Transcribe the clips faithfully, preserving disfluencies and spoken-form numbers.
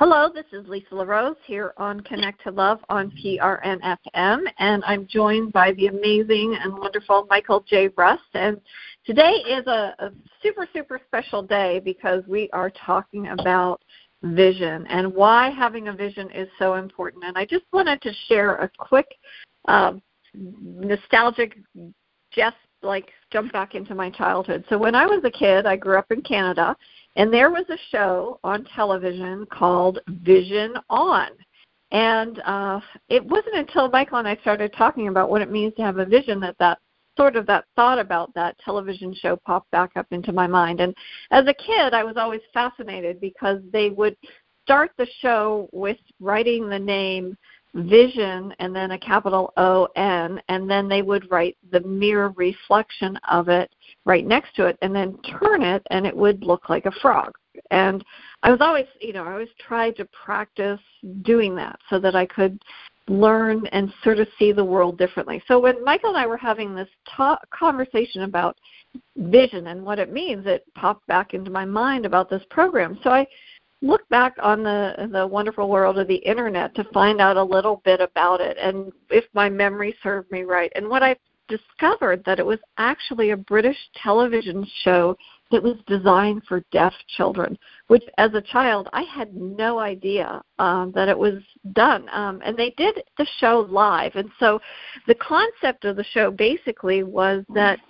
Hello, this is Lisa LaRose here on Connect to Love on P R N F M, and I'm joined by the amazing and wonderful Michael J. Russ. And today is a, a super, super special day because we are talking about vision and why having a vision is so important. And I just wanted to share a quick uh, nostalgic just like jump back into my childhood. So when I was a kid, I grew up in Canada, and there was a show on television called Vision On. And uh, it wasn't until Michael and I started talking about what it means to have a vision that that sort of that thought about that television show popped back up into my mind. And as a kid, I was always fascinated because they would start the show with writing the name Vision and then a capital O N, and then they would write the mirror reflection of it right next to it and then turn it, and it would look like a frog. And I was always, you know, I always tried to practice doing that so that I could learn and sort of see the world differently. So when Michael and I were having this talk, conversation about vision and what it means, it popped back into my mind about this program. So I look back on the, the wonderful world of the internet to find out a little bit about it, and if my memory served me right. And what I discovered that it was actually a British television show that was designed for deaf children, which as a child I had no idea um, that it was done. Um, and they did the show live. And so the concept of the show basically was that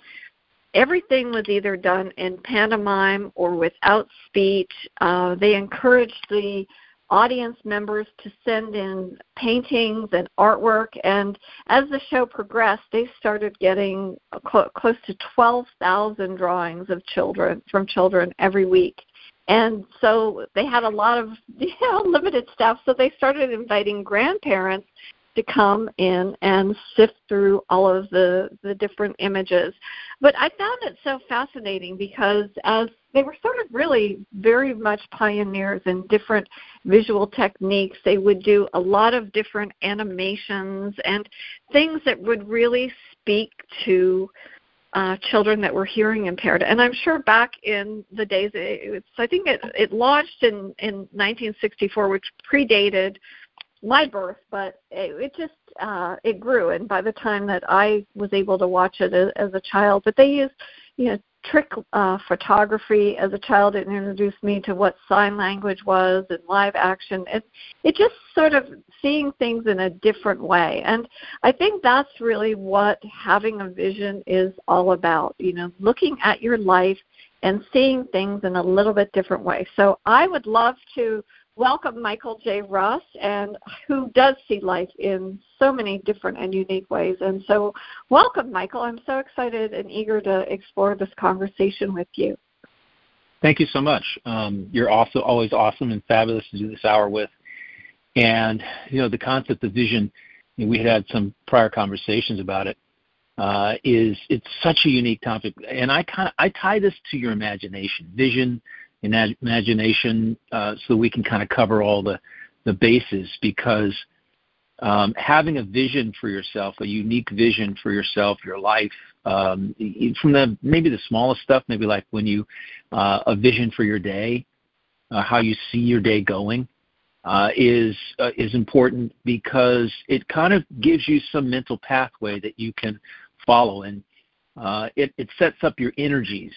everything was either done in pantomime or without speech. Uh, they encouraged the audience members to send in paintings and artwork. And as the show progressed, they started getting cl- close to twelve thousand drawings of children from children every week. And so they had a lot of, you know, limited staff, so they started inviting grandparents to come in and sift through all of the, the different images. But I found it so fascinating because as they were sort of really very much pioneers in different visual techniques, they would do a lot of different animations and things that would really speak to uh, children that were hearing impaired. And I'm sure back in the days, it's, I think it, it launched in, in nineteen sixty-four, which predated my birth, but it, it just, uh, it grew. And by the time that I was able to watch it as, as a child, but they used, you know, trick uh, photography as a child. It introduced me to what sign language was and live action. It, it just sort of seeing things in a different way. And I think that's really what having a vision is all about, you know, looking at your life and seeing things in a little bit different way. So I would love to welcome Michael J. Russ, and who does see life in so many different and unique ways. And so welcome, Michael. I'm so excited and eager to explore this conversation with you. Thank you so much. Um, you're also always awesome and fabulous to do this hour with. And, you know, the concept of vision, you know, we had had some prior conversations about it, uh, is it's such a unique topic. And I kind of, I tie this to your imagination, vision, imagination, uh, so we can kind of cover all the, the bases, because um, having a vision for yourself, a unique vision for yourself, your life, um, from the maybe the smallest stuff, maybe like when you, uh, a vision for your day, uh, how you see your day going, uh, is uh, is important, because it kind of gives you some mental pathway that you can follow, and uh, it, it sets up your energies,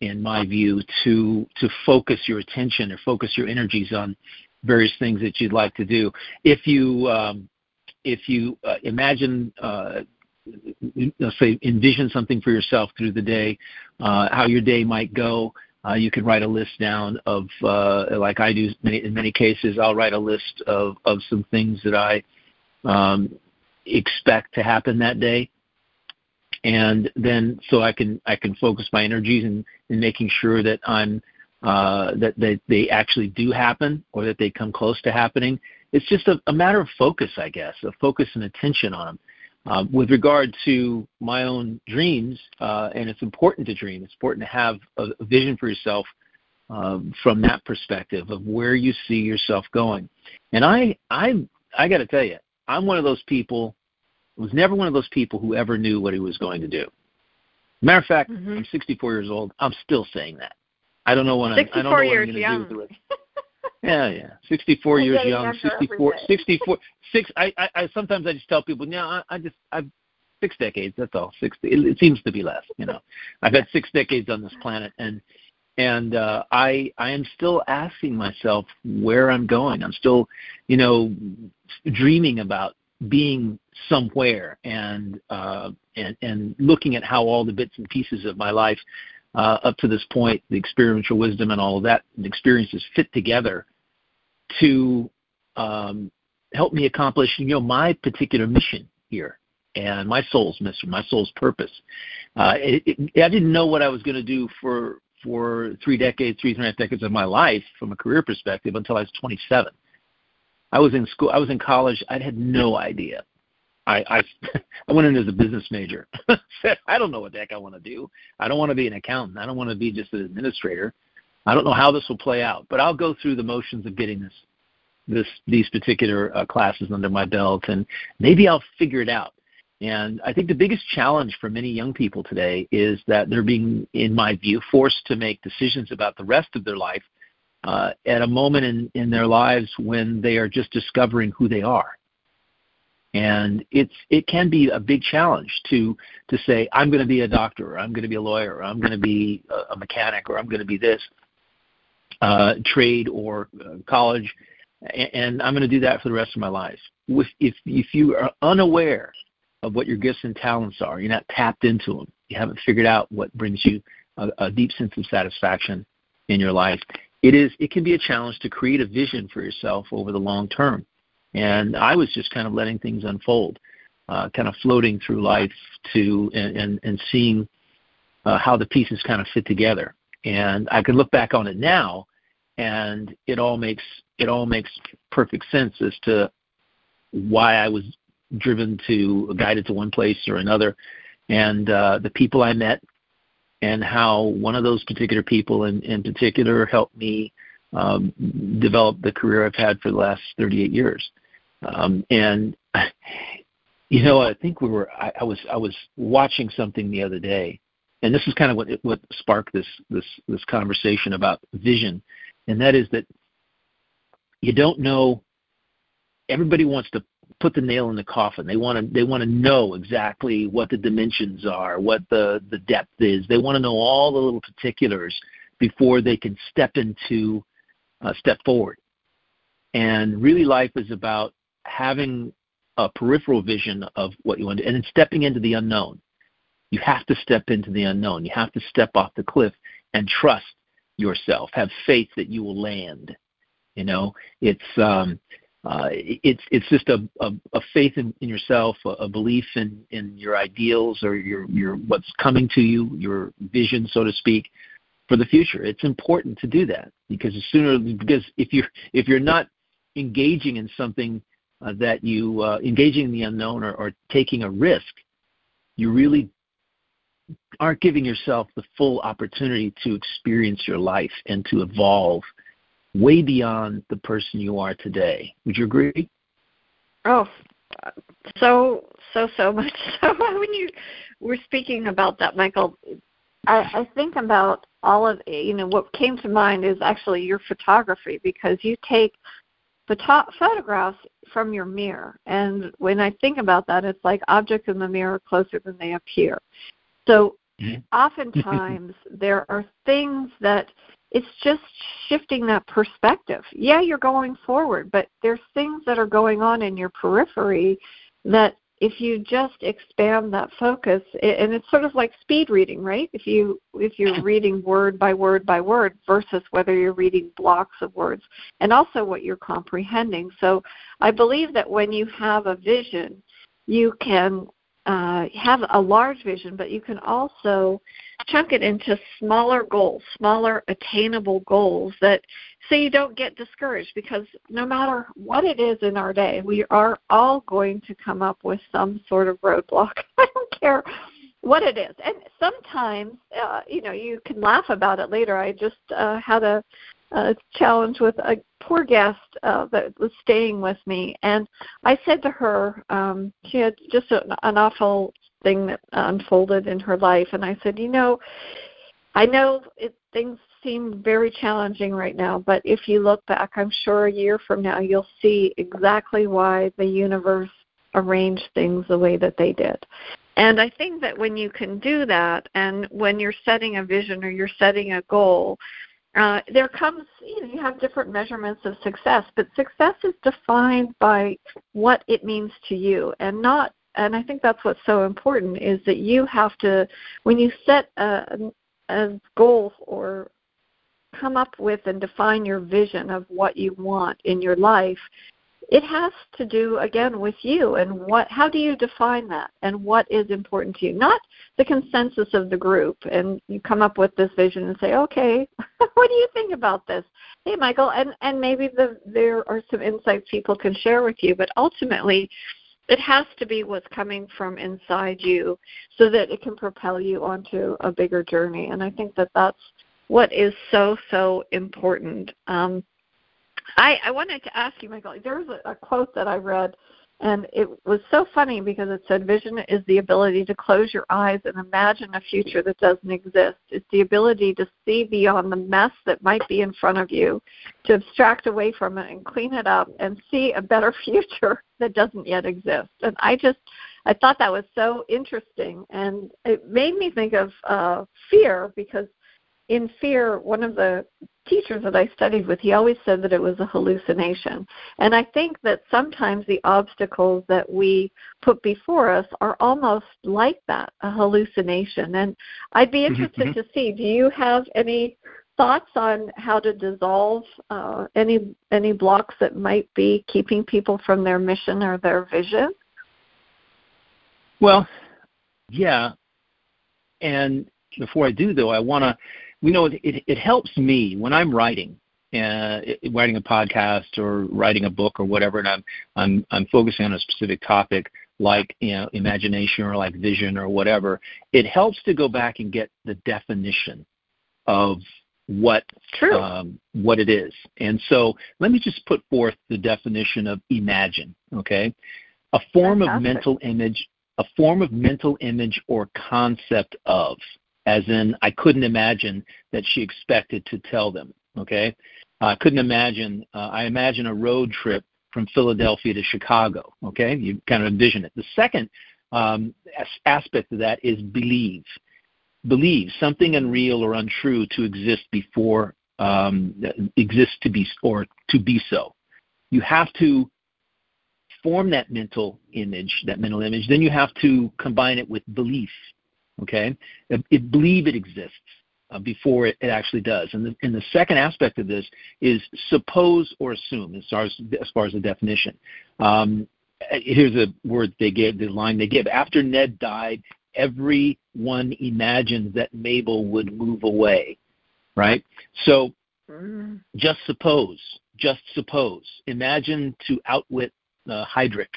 in my view, to to focus your attention or focus your energies on various things that you'd like to do. If you um, if you uh, imagine, uh, let's say, envision something for yourself through the day, uh, how your day might go, uh, you can write a list down of, uh, like I do many, in many cases, I'll write a list of, of some things that I um, expect to happen that day. And then, so I can I can focus my energies in, in making sure that I'm uh, that they, they actually do happen, or that they come close to happening. It's just a, a matter of focus, I guess, a focus and attention on them. Um, with regard to my own dreams, uh, and it's important to dream. It's important to have a, a vision for yourself um, from that perspective of where you see yourself going. And I I I got to tell you, I'm one of those people. Was never one of those people who ever knew what he was going to do. Matter of fact, mm-hmm. I'm sixty-four years old. I'm still saying that. I don't know what I'm, I don't know what I'm going to do with the rest. Yeah, yeah. sixty-four years young. sixty-four, sixty-four, six. I, I, I, sometimes I just tell people, no, I, I just, I've six decades. That's all. Six. It, it seems to be less, you know. I've had six decades on this planet, and and uh, I, I am still asking myself where I'm going. I'm still, you know, dreaming about being somewhere, and uh, and and looking at how all the bits and pieces of my life. Uh, up to this point, the experiential wisdom and all of that, the experiences fit together to um, help me accomplish, you know, my particular mission here and my soul's mission, my soul's purpose. Uh, it, it, I didn't know what I was going to do for for three decades, three and a half decades of my life from a career perspective until I was twenty-seven. I was in school, I was in college, I had no idea. I, I, I went in as a business major. Said, I don't know what the heck I want to do. I don't want to be an accountant. I don't want to be just an administrator. I don't know how this will play out, but I'll go through the motions of getting this, this these particular uh, classes under my belt, and maybe I'll figure it out. And I think the biggest challenge for many young people today is that they're being, in my view, forced to make decisions about the rest of their life uh, at a moment in, in their lives when they are just discovering who they are. And it's it can be a big challenge to to say, I'm going to be a doctor, or I'm going to be a lawyer, or I'm going to be a mechanic, or I'm going to be this, uh, trade or uh, college, and, and I'm going to do that for the rest of my life. If, if, if you are unaware of what your gifts and talents are, you're not tapped into them, you haven't figured out what brings you a, a deep sense of satisfaction in your life, it is it can be a challenge to create a vision for yourself over the long term. And I was just kind of letting things unfold, uh, kind of floating through life to and, and, and seeing uh, how the pieces kind of fit together. And I can look back on it now, and it all makes it all makes perfect sense as to why I was driven to guided to one place or another, and uh, the people I met, and how one of those particular people in, in particular helped me um, develop the career I've had for the last thirty-eight years. Um, and, you know, I think we were, I, I was, I was watching something the other day, and this is kind of what, what sparked this, this, this conversation about vision. And that is that you don't know, everybody wants to put the nail in the coffin. They want to, they want to know exactly what the dimensions are, what the, the depth is. They want to know all the little particulars before they can step into uh, step forward. And really life is about having a peripheral vision of what you want to do, and then stepping into the unknown. You have to step into the unknown. You have to step off the cliff and trust yourself. Have faith that you will land. You know, it's um, uh, it's it's just a, a, a faith in, in yourself, a, a belief in, in your ideals or your your what's coming to you, your vision, so to speak, for the future. It's important to do that because the sooner because if you if you're not engaging in something uh, that you uh, engaging in the unknown or, or taking a risk, you really aren't giving yourself the full opportunity to experience your life and to evolve way beyond the person you are today. Would you agree? Oh, so so so much. So when you were speaking about that, Michael, I, I think about all of you know what came to mind is actually your photography, because you take Photo- photographs from your mirror. And when I think about that, it's like objects in the mirror are closer than they appear. So mm-hmm. oftentimes there are things that it's just shifting that perspective. Yeah, you're going forward, but there's things that are going on in your periphery that if you just expand that focus, it, and it's sort of like speed reading, right? If, you, if you're reading word by word by word versus whether you're reading blocks of words, and also what you're comprehending. So I believe that when you have a vision, you can uh, have a large vision, but you can also chunk it into smaller goals, smaller attainable goals, that so you don't get discouraged, because no matter what it is in our day, we are all going to come up with some sort of roadblock. I don't care what it is. And sometimes, uh, you know, you can laugh about it later. I just uh, had a, a challenge with a poor guest uh, that was staying with me, and I said to her, um, she had just an, an awful thing that unfolded in her life, and I said, you know, I know it, things seem very challenging right now, but if you look back, I'm sure a year from now, you'll see exactly why the universe arranged things the way that they did. And I think that when you can do that, and when you're setting a vision or you're setting a goal, uh, there comes, you know, you have different measurements of success, but success is defined by what it means to you, and not, and I think that's what's so important, is that you have to, when you set a, a goal or come up with and define your vision of what you want in your life, it has to do, again, with you and what. How do you define that and what is important to you? Not the consensus of the group, and you come up with this vision and say, okay, what do you think about this? Hey, Michael, and, and maybe the, there are some insights people can share with you, but ultimately it has to be what's coming from inside you so that it can propel you onto a bigger journey. And I think that that's what is so, so important. Um, I, I wanted to ask you, Michael, there was a, a quote that I read, and it was so funny because it said, vision is the ability to close your eyes and imagine a future that doesn't exist. It's the ability to see beyond the mess that might be in front of you, to abstract away from it and clean it up and see a better future that doesn't yet exist. And I just, I thought that was so interesting, and it made me think of uh, fear, because in fear, one of the teachers that I studied with, he always said that it was a hallucination. And I think that sometimes the obstacles that we put before us are almost like that, a hallucination. And I'd be interested mm-hmm. to see, do you have any thoughts on how to dissolve uh, any any blocks that might be keeping people from their mission or their vision? Well, yeah. And before I do, though, I want to We know it, it, it helps me when I'm writing, uh, it, writing a podcast or writing a book or whatever, and I'm I'm I'm focusing on a specific topic like, you know, imagination or like vision or whatever. It helps to go back and get the definition of what um, what it is. And so let me just put forth the definition of imagine. Okay, a form Fantastic. of mental image, a form of mental image or concept of. As in, I couldn't imagine that she expected to tell them, okay? I couldn't imagine, uh, I imagine a road trip from Philadelphia to Chicago, okay? You kind of envision it. The second um, aspect of that is believe. Believe something unreal or untrue to exist before, um, exists to be, or to be so. You have to form that mental image, that mental image, then you have to combine it with belief. Okay, it, it believe it exists uh, before it, it actually does. And the, and the second aspect of this is suppose or assume as far as, as, far as the definition. Um, here's a word they gave, the line they give. After Ned died, everyone imagined that Mabel would move away, right? So just suppose, just suppose. Imagine to outwit uh, Heydrich.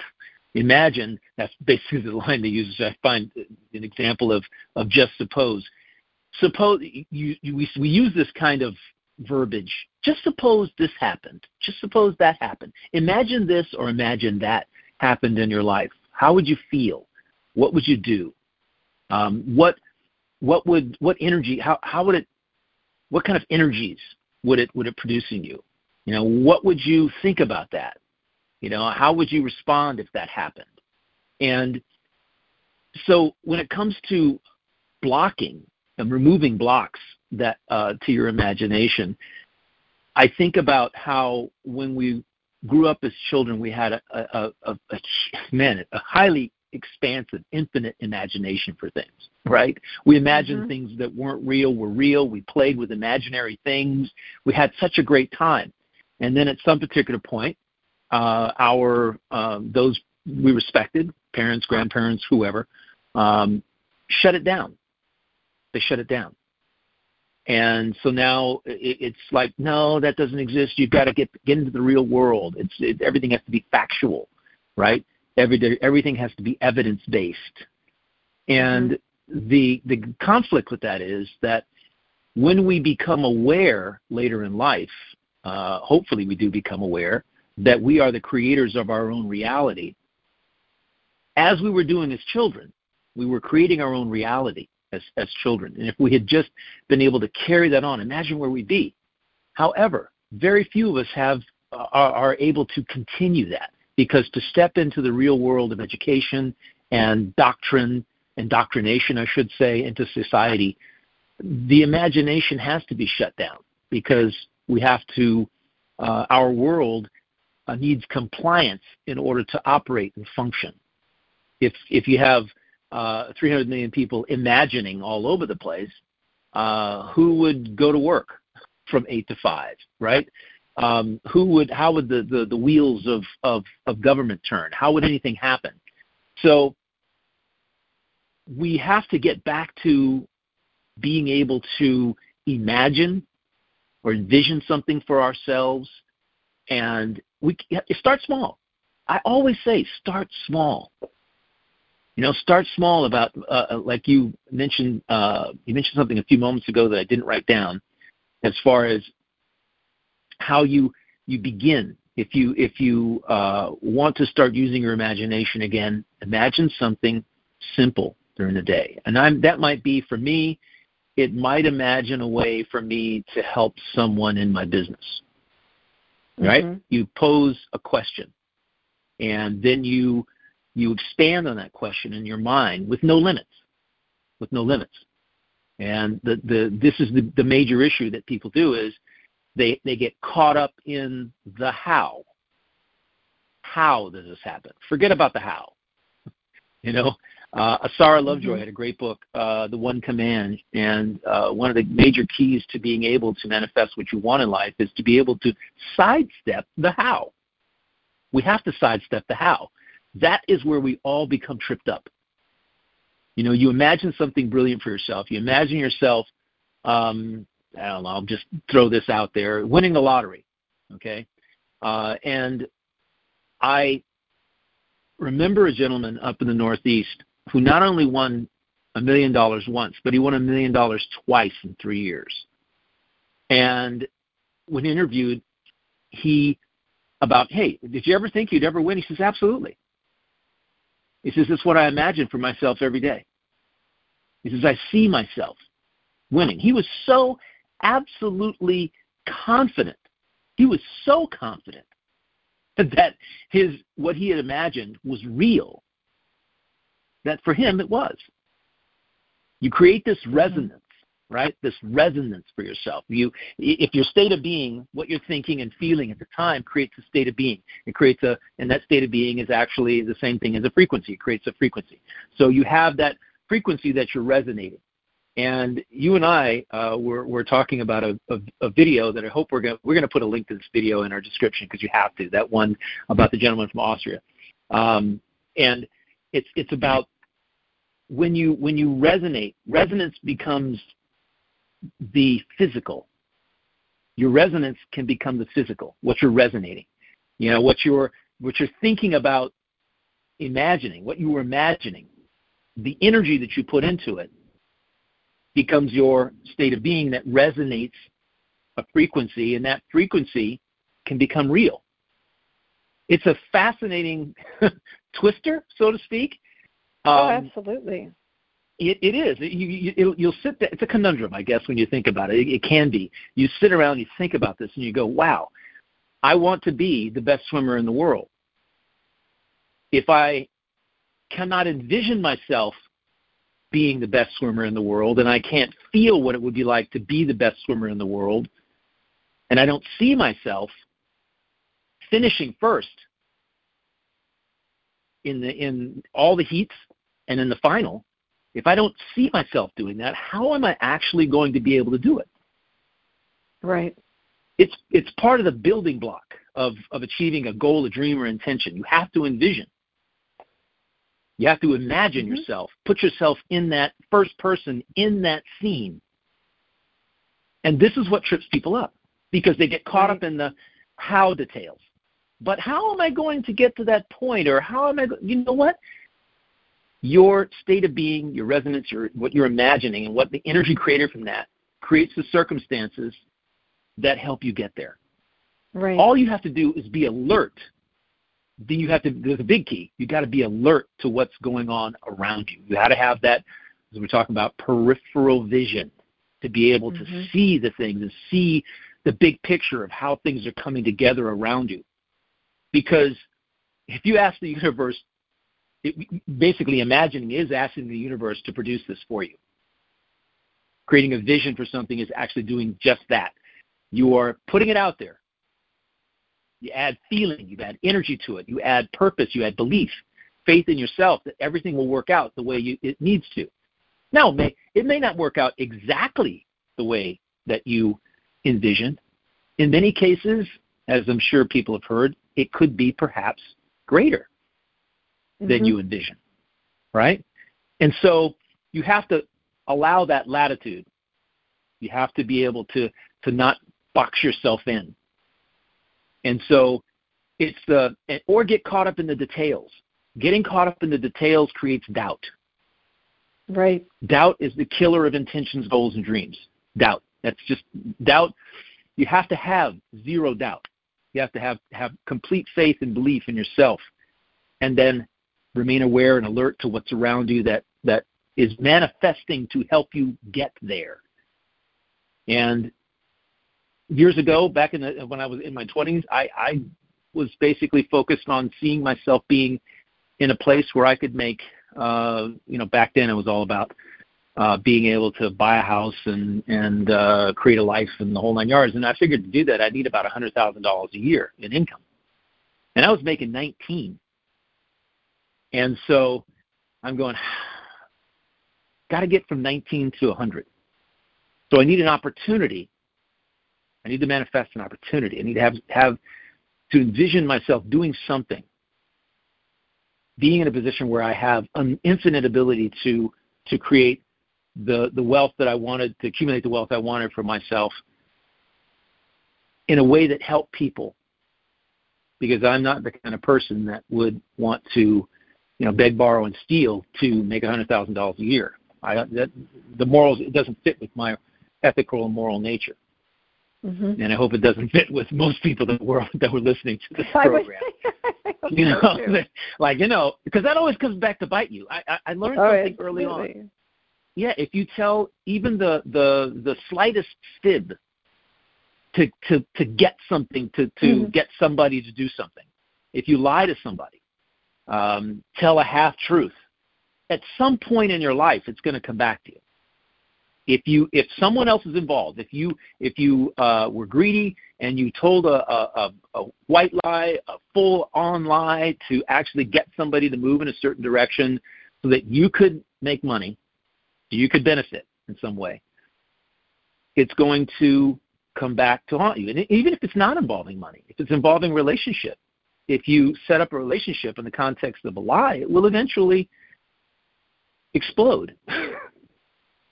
Imagine, that's basically the line they use. I find an example of, of just suppose. Suppose you, you, we, we use this kind of verbiage. Just suppose this happened. Just suppose that happened. Imagine this or imagine that happened in your life. How would you feel? What would you do? Um, what what would what energy? How how would it? What kind of energies would it would it produce in you? You know, what would you think about that? You know, how would you respond if that happened? And so when it comes to blocking and removing blocks that uh, to your imagination, I think about how when we grew up as children, we had a, a, a, a man, a highly expansive, infinite imagination for things, right? We imagined mm-hmm. things that weren't real were real. We played with imaginary things. We had such a great time. And then at some particular point, Uh, our um, those we respected, parents, grandparents, whoever, um, shut it down. They shut it down. And so now it, it's like, no, that doesn't exist. You've got to get get into the real world. It's it, everything has to be factual, right? Every, everything has to be evidence-based. And the the conflict with that is that when we become aware later in life, uh, hopefully we do become aware, that we are the creators of our own reality. As we were doing as children, we were creating our own reality as, as children. And if we had just been able to carry that on, imagine where we'd be. However, very few of us have are, are able to continue that, because to step into the real world of education and doctrine, indoctrination, I should say, into society, the imagination has to be shut down, because we have to, uh, our world uh, needs compliance in order to operate and function. If if you have uh, three hundred million people imagining all over the place, uh, who would go to work from eight to five, right? Um, who would? How would the, the, the wheels of, of, of government turn? How would anything happen? So we have to get back to being able to imagine or envision something for ourselves, and we start small. I always say start small. You know, start small about uh, like you mentioned. Uh, you mentioned something a few moments ago that I didn't write down, as far as how you you begin. If you if you uh, want to start using your imagination again, imagine something simple during the day. And I'm that might be for me. It might imagine a way for me to help someone in my business, right? Mm-hmm. You pose a question, and then you you expand on that question in your mind with no limits, with no limits. And the, the this is the, the major issue that people do is they, they get caught up in the how. How does this happen? Forget about the how, you know? Uh, Asara Lovejoy had a great book, uh, The One Command, and uh, one of the major keys to being able to manifest what you want in life is to be able to sidestep the how. We have to sidestep the how. That is where we all become tripped up. You know, you imagine something brilliant for yourself. You imagine yourself, um, I don't know, I'll just throw this out there, winning the lottery, okay? Uh, and I remember a gentleman up in the Northeast who not only won a million dollars once, but he won a million dollars twice in three years. And when interviewed, he about, hey, did you ever think you'd ever win? He says, absolutely. He says, that's what I imagine for myself every day. He says, I see myself winning. He was so absolutely confident. He was so confident that his what he had imagined was real. That for him it was. You create this resonance, right? This resonance for yourself. You, if your state of being, what you're thinking and feeling at the time creates a state of being. It creates a, and that state of being is actually the same thing as a frequency. It creates a frequency. So you have that frequency that you're resonating. And you and I uh, were were talking about a, a, a video that I hope we're gonna we're gonna put a link to this video in our description, because you have to. That one about the gentleman from Austria, um, and it's it's about. When you when you resonate, resonance becomes the physical. Your resonance can become the physical. What you're resonating, you know, what you're what you're thinking about, imagining, what you were imagining, the energy that you put into it becomes your state of being that resonates a frequency, and that frequency can become real. It's a fascinating twister, so to speak. Um, oh, absolutely. It, it is. It, you, you, you'll sit there. It's a conundrum, I guess, when you think about it. it. It can be. You sit around, you think about this, and you go, wow, I want to be the best swimmer in the world. If I cannot envision myself being the best swimmer in the world, and I can't feel what it would be like to be the best swimmer in the world, and I don't see myself finishing first in the in all the heats and in the final, if I don't see myself doing that, how am I actually going to be able to do it? Right. It's it's part of the building block of, of achieving a goal, a dream, or intention. You have to envision. You have to imagine mm-hmm. yourself, put yourself in that first person, in that scene. And this is what trips people up, because they get caught right. up in the how details. But how am I going to get to that point, or how am I go- – you know what? Your state of being, your resonance, your, what you're imagining, and what the energy created from that creates the circumstances that help you get there. Right. All you have to do is be alert. Then you have to – there's a big key. You've got to be alert to what's going on around you. You've got to have that as we talk about peripheral vision, to be able mm-hmm. to see the things and see the big picture of how things are coming together around you. Because if you ask the universe, it, basically imagining is asking the universe to produce this for you. Creating a vision for something is actually doing just that. You are putting it out there. You add feeling, you add energy to it, you add purpose, you add belief, faith in yourself that everything will work out the way you, it needs to. Now, it may, it may not work out exactly the way that you envisioned. In many cases, as I'm sure people have heard, it could be perhaps greater mm-hmm. than you envision, right? And so you have to allow that latitude. You have to be able to, to not box yourself in. And so it's the, or get caught up in the details. Getting caught up in the details creates doubt. Right. Doubt is the killer of intentions, goals, and dreams. Doubt. That's just doubt. You have to have zero doubt. You have to have, have complete faith and belief in yourself, and then remain aware and alert to what's around you that, that is manifesting to help you get there. And years ago, back in the, when I was in my twenties, I, I was basically focused on seeing myself being in a place where I could make, uh, you know, back then it was all about uh, being able to buy a house and, and uh, create a life and the whole nine yards. And I figured to do that, I'd need about one hundred thousand dollars a year in income. And I was making nineteen. And so I'm going, got to get from nineteen to one hundred. So I need an opportunity. I need to manifest an opportunity. I need to have, have to envision myself doing something, being in a position where I have an infinite ability to to create the, the wealth that I wanted, to accumulate the wealth I wanted for myself in a way that helped people. Because I'm not the kind of person that would want to, you know, beg, borrow, and steal to make one hundred thousand dollars a year. I, that, the morals, it doesn't fit with my ethical and moral nature. Mm-hmm. And I hope it doesn't fit with most people in the world that were listening to this program. You know, that, like, you know, because that always comes back to bite you. I, I, I learned oh, something early really. on. Yeah, if you tell even the the, the slightest fib to, to, to get something, to, to mm-hmm. get somebody to do something, if you lie to somebody, um, tell a half-truth, at some point in your life it's going to come back to you. If you, if someone else is involved, if you, if you uh, were greedy and you told a, a, a white lie, a full-on lie to actually get somebody to move in a certain direction so that you could make money, you could benefit in some way, it's going to come back to haunt you. And even if it's not involving money, if it's involving relationship, if you set up a relationship in the context of a lie, it will eventually explode.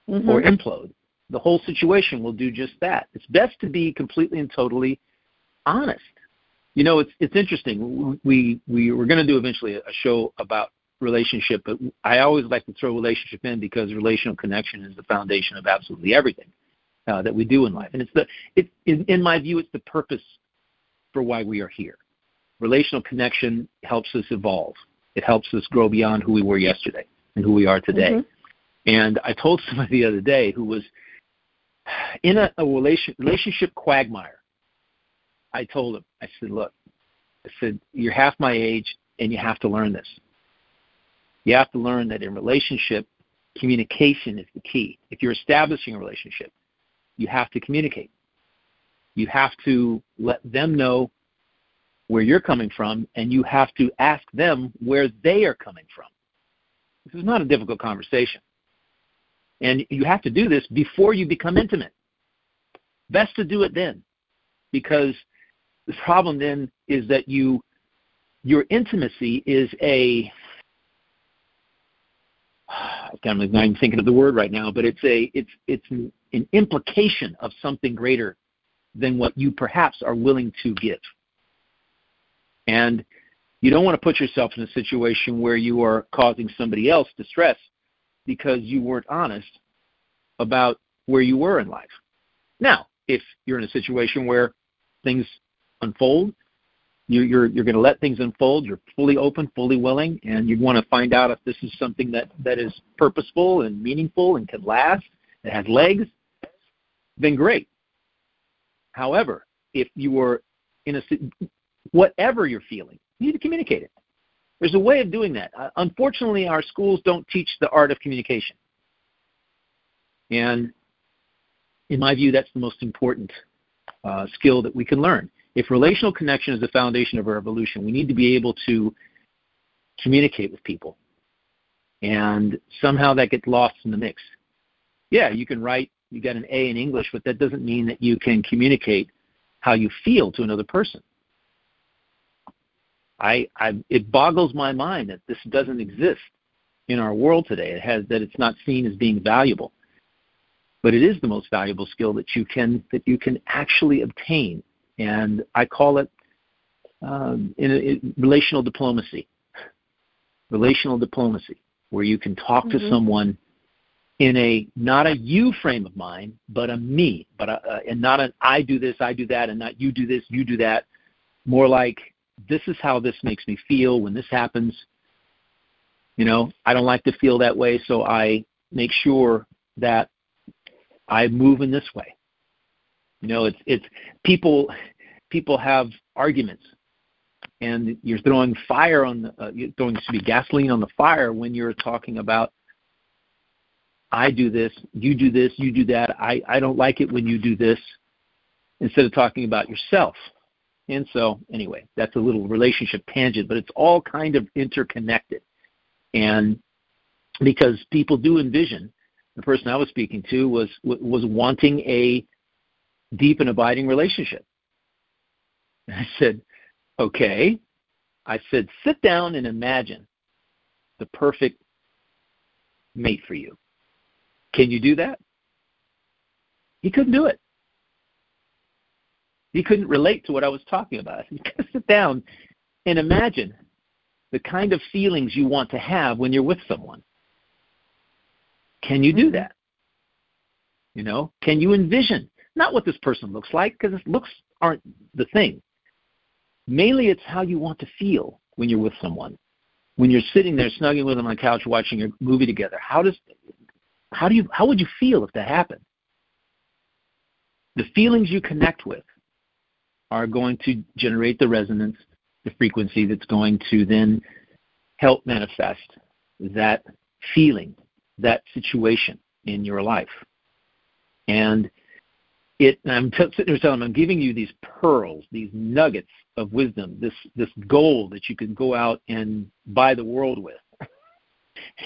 Mm-hmm. Or implode. The whole situation will do just that. It's best to be completely and totally honest. You know, it's it's interesting. We we we're going to do eventually a show about relationship, but I always like to throw relationship in because relational connection is the foundation of absolutely everything uh, that we do in life. And it's the it in, in my view, it's the purpose for why we are here. Relational connection helps us evolve. It helps us grow beyond who we were yesterday and who we are today. Mm-hmm. And I told somebody the other day who was in a, a relation, relationship quagmire, I told him, I said, look, I said, you're half my age and you have to learn this. You have to learn that in relationship, communication is the key. If you're establishing a relationship, you have to communicate. You have to let them know where you're coming from, and you have to ask them where they are coming from. This is not a difficult conversation. And you have to do this before you become intimate. Best to do it then, because the problem then is that you, your intimacy is a, I'm not even thinking of the word right now, but it's a, it's it's an implication of something greater than what you perhaps are willing to give. And you don't want to put yourself in a situation where you are causing somebody else distress because you weren't honest about where you were in life. Now, if you're in a situation where things unfold, you, you're you're going to let things unfold. You're fully open, fully willing, and you want to find out if this is something that, that is purposeful and meaningful and can last and has legs, then great. However, if you are in a whatever you're feeling, you need to communicate it. There's a way of doing that. Uh, unfortunately, our schools don't teach the art of communication. And in my view, that's the most important uh, skill that we can learn. If relational connection is the foundation of our evolution, we need to be able to communicate with people. And somehow that gets lost in the mix. Yeah, you can write, you got an A in English, but that doesn't mean that you can communicate how you feel to another person. I, I, it boggles my mind that this doesn't exist in our world today. It has that it's not seen as being valuable, but it is the most valuable skill that you can that you can actually obtain, and I call it um, in a, in relational diplomacy. Relational diplomacy, where you can talk mm-hmm. to someone in a not a you frame of mind, but a me, but a, a, and not an I do this, I do that, and not you do this, you do that. More like, this is how this makes me feel when this happens. You know, I don't like to feel that way, so I make sure that I move in this way. You know, it's it's people people have arguments, and you're throwing fire on the, uh, you're throwing excuse me, gasoline on the fire when you're talking about I do this, you do this, you do that. I, I don't like it when you do this, instead of talking about yourself. And so, anyway, that's a little relationship tangent, but it's all kind of interconnected. And because people do envision, the person I was speaking to was was wanting a deep and abiding relationship. And I said, okay. I said, sit down and imagine the perfect mate for you. Can you do that? He couldn't do it. He couldn't relate to what I was talking about. You gotta sit down and imagine the kind of feelings you want to have when you're with someone. Can you do that? You know, can you envision? Not what this person looks like, because looks aren't the thing. Mainly it's how you want to feel when you're with someone. When you're sitting there snuggling with them on the couch watching a movie together, how does how do you how would you feel if that happened? The feelings you connect with are going to generate the resonance, the frequency that's going to then help manifest that feeling, that situation in your life. And it, and I'm t- sitting there telling them, I'm giving you these pearls, these nuggets of wisdom, this this gold that you can go out and buy the world with.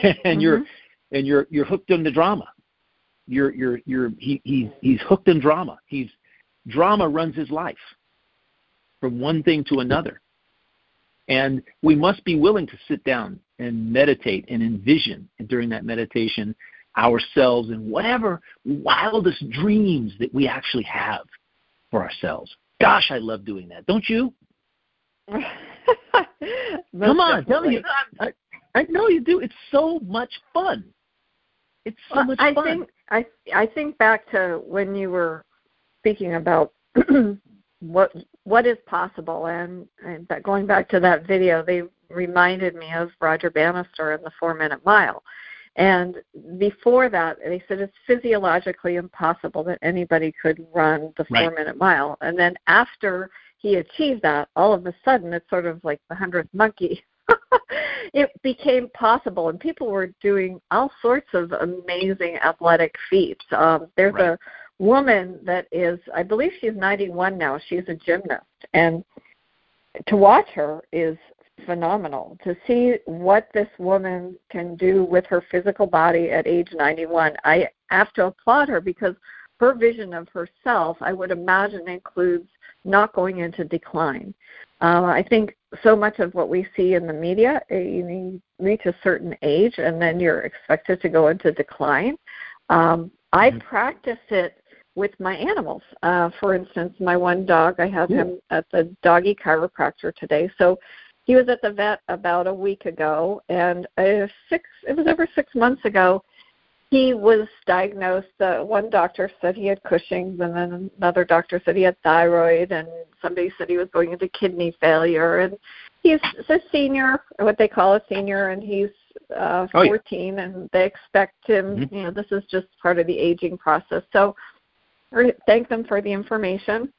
and mm-hmm. you're and you're you're hooked on the drama. You're you're you're he he's he's hooked in drama. He's drama runs his life, from one thing to another. And we must be willing to sit down and meditate and envision, and during that meditation, ourselves and whatever wildest dreams that we actually have for ourselves. Gosh, I love doing that. Don't you? Come on, definitely. Tell me. I, I know you do. It's so much fun. It's so well, much I fun. Think, I, I think back to when you were speaking about what what is possible, and, and going back to that video, they reminded me of Roger Bannister in the four-minute mile. And before that, they said it's physiologically impossible that anybody could run the right. four-minute mile. And then after he achieved that, all of a sudden, it's sort of like the hundredth monkey. It became possible, and people were doing all sorts of amazing athletic feats. Um, there's right. a woman that is, I believe she's ninety-one now. She's a gymnast, and to watch her is phenomenal. To see what this woman can do with her physical body at age ninety-one, I have to applaud her, because her vision of herself, I would imagine, includes not going into decline. Uh, I think so much of what we see in the media, you reach a certain age and then you're expected to go into decline. Um, I mm-hmm. practice it with my animals. Uh, for instance, my one dog, I have Ooh. him at the doggy chiropractor today. So he was at the vet about a week ago, and uh, six. it was over six months ago. he was diagnosed, uh, one doctor said he had Cushing's, and then another doctor said he had thyroid, and somebody said he was going into kidney failure. And he's a senior, what they call a senior, and he's uh, fourteen, oh, yeah. and they expect him, mm-hmm. you know, this is just part of the aging process. So I thank them for the information,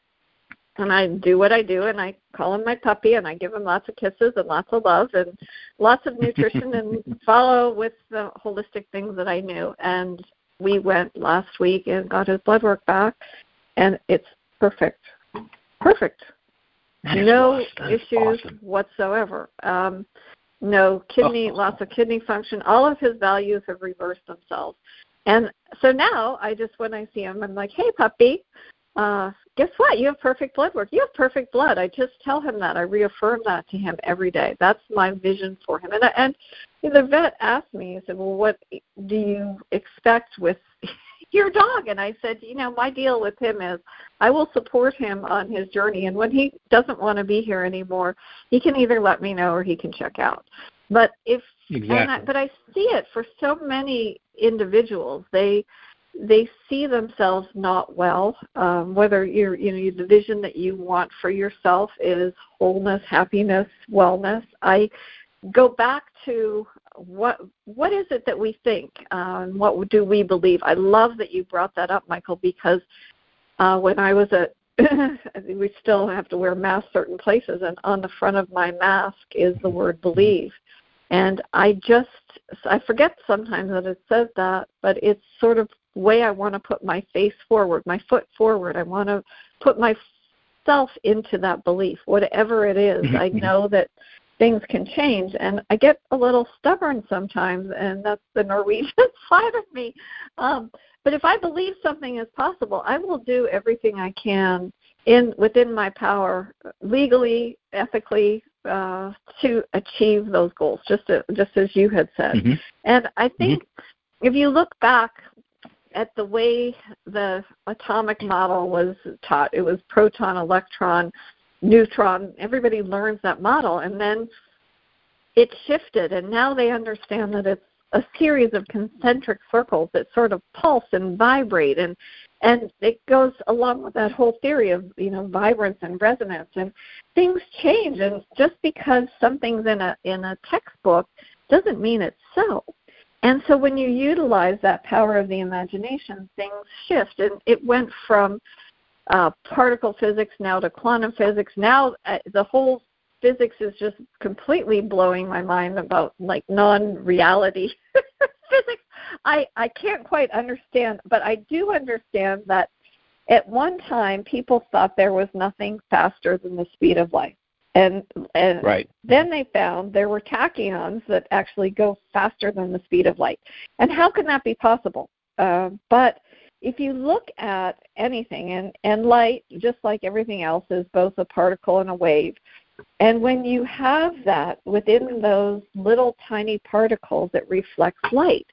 and I do what I do, and I call him my puppy, and I give him lots of kisses and lots of love and lots of nutrition and follow with the holistic things that I knew. And we went last week and got his blood work back, and it's perfect, perfect. No issues awesome. whatsoever. Um, no kidney, oh. lots of kidney function. All of his values have reversed themselves. And so now I just, when I see him, I'm like, hey, puppy, uh, guess what? You have perfect blood work. You have perfect blood. I just tell him that. I reaffirm that to him every day. That's my vision for him. And, I, and the vet asked me, he said, well, what do you expect with your dog? And I said, you know, my deal with him is I will support him on his journey. And when he doesn't want to be here anymore, he can either let me know or he can check out. But if exactly. and I, but I see it for so many individuals. They they see themselves not well. Um, whether you're, you know, the vision that you want for yourself is wholeness, happiness, wellness. I go back to what what is it that we think? Um, what do we believe? I love that you brought that up, Michael, because uh, when I was at we still have to wear masks certain places, and on the front of my mask is the word believe. And I just, I forget sometimes that it says that, but it's sort of the way I want to put my face forward, my foot forward. I want to put myself into that belief, whatever it is. I know that things can change, and I get a little stubborn sometimes, and that's the Norwegian side of me. Um, but if I believe something is possible, I will do everything I can in within my power, legally, ethically, Uh, to achieve those goals, just to, just as you had said. Mm-hmm. And I think mm-hmm. if you look back at the way the atomic model was taught, it was proton, electron, neutron. Everybody learns that model, and then it shifted, and now they understand that it's a series of concentric circles that sort of pulse and vibrate, and and it goes along with that whole theory of, you know, vibrance and resonance, and things change. And just because something's in a in a textbook doesn't mean it's so. And so when you utilize that power of the imagination, things shift. And it went from uh, particle physics now to quantum physics. Now uh, the whole physics is just completely blowing my mind about, like, non-reality physics. I, I can't quite understand, but I do understand that at one time people thought there was nothing faster than the speed of light. And, and right. then they found there were tachyons that actually go faster than the speed of light. And how can that be possible? Uh, but if you look at anything, and, and light, just like everything else, is both a particle and a wave. And when you have that within those little tiny particles, it reflects light.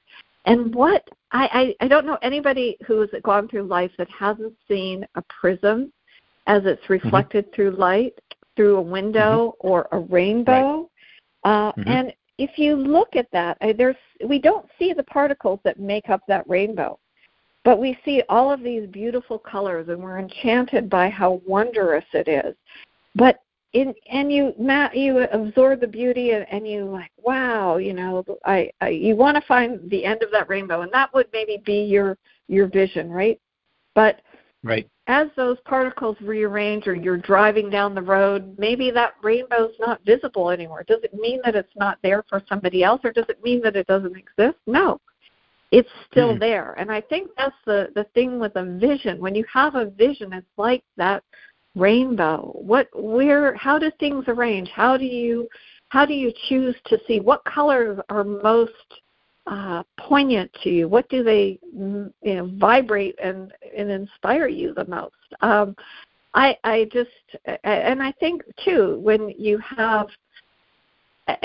And what I, I, I don't know anybody who has gone through life that hasn't seen a prism as it's reflected mm-hmm. through light, through a window mm-hmm. or a rainbow. Right. Uh, mm-hmm. And if you look at that, I, there's we don't see the particles that make up that rainbow, but we see all of these beautiful colors, and we're enchanted by how wondrous it is. But In, and you you absorb the beauty, and, and you like, wow, you know, I, I you want to find the end of that rainbow, and that would maybe be your your vision, right? But right. as those particles rearrange, or you're driving down the road, maybe that rainbow's not visible anymore. Does it mean that it's not there for somebody else, or does it mean that it doesn't exist? No, it's still mm-hmm. there. And I think that's the, the thing with a vision. When you have a vision, it's like that rainbow. What, where, how do things arrange? How do you, how do you choose to see? What colors are most uh, poignant to you? What do they, you know, vibrate and, and inspire you the most? Um, I, I just, and I think too, when you have,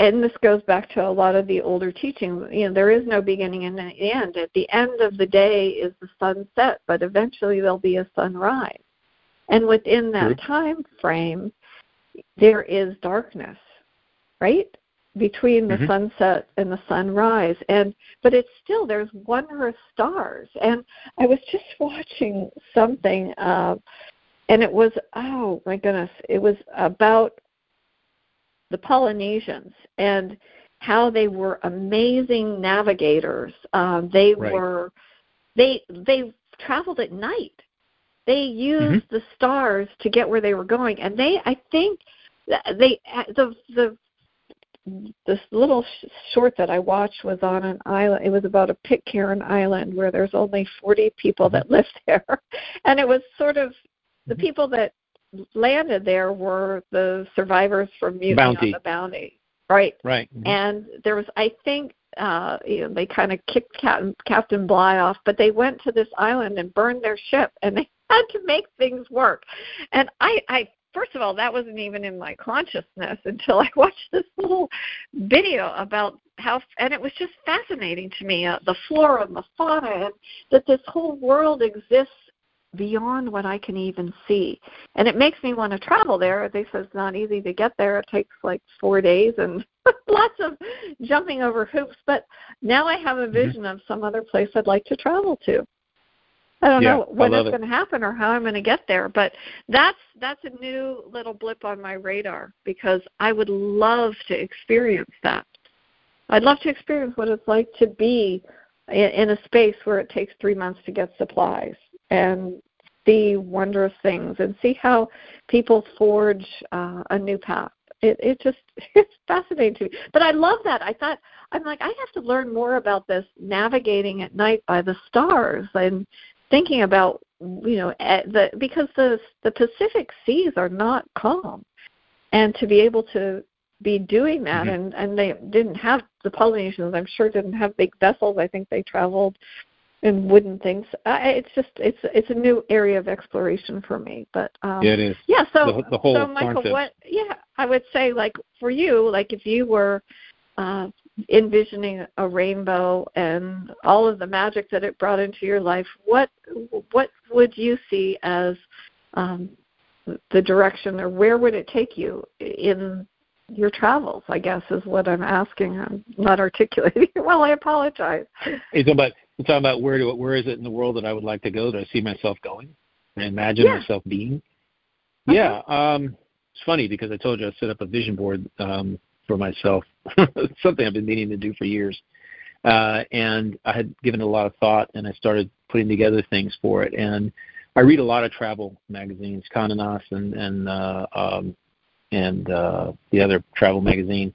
and this goes back to a lot of the older teaching, you know, there is no beginning and end. At the end of the day is the sunset, but eventually there'll be a sunrise. And within that time frame, there is darkness, right? between the mm-hmm. sunset and the sunrise, and but it's still there's wondrous stars. And I was just watching something, uh, and it was oh my goodness, it was about the Polynesians and how they were amazing navigators. Um, they right. were they they traveled at night. They used mm-hmm. the stars to get where they were going, and they I think they the the this little sh- short that I watched was on an island. It was about a Pitcairn Island where there's only forty people that live there. And it was sort of the people that landed there were the survivors from Mutiny Bounty. on the Bounty. Right. Right. Mm-hmm. And there was, I think, uh, you know, they kind of kicked Captain, Captain Bligh off, but they went to this island and burned their ship, and they had to make things work. And I, I, First of all, that wasn't even in my consciousness until I watched this little video about how, and it was just fascinating to me, uh, the flora and the fauna, and that this whole world exists beyond what I can even see. And it makes me want to travel there. They say it's not easy to get there. It takes like four days and lots of jumping over hoops. But now I have a vision mm-hmm. of some other place I'd like to travel to. I don't yeah, know when it's going to happen or how I'm going to get there, but that's that's a new little blip on my radar because I would love to experience that. I'd love to experience what it's like to be in, in a space where it takes three months to get supplies and see wondrous things and see how people forge uh, a new path. It, it just it's fascinating to me. But I love that. I thought, I'm like, I have to learn more about this navigating at night by the stars and thinking about, you know, the because the the Pacific seas are not calm, and to be able to be doing that, mm-hmm. and, and they didn't have, the Polynesians, I'm sure, didn't have big vessels. I think they traveled in wooden things. I, it's just, it's it's a new area of exploration for me. But um, yeah, it is. Yeah, so, the, the whole so Michael, concept. what, yeah, I would say, like, for you, like, if you were uh, envisioning a rainbow and all of the magic that it brought into your life, what what would you see as um, the direction, or where would it take you in your travels, I guess, is what I'm asking. I'm not articulating well, I apologize. You're talking about, you're talking about where, do, where is it in the world that I would like to go, that I see myself going and imagine yeah. myself being? Okay. Yeah. Um, it's funny because I told you I set up a vision board um, for myself, something I've been meaning to do for years. Uh, and I had given it a lot of thought, and I started putting together things for it. And I read a lot of travel magazines, Condé Nast and and, uh, um, and uh, the other travel magazine.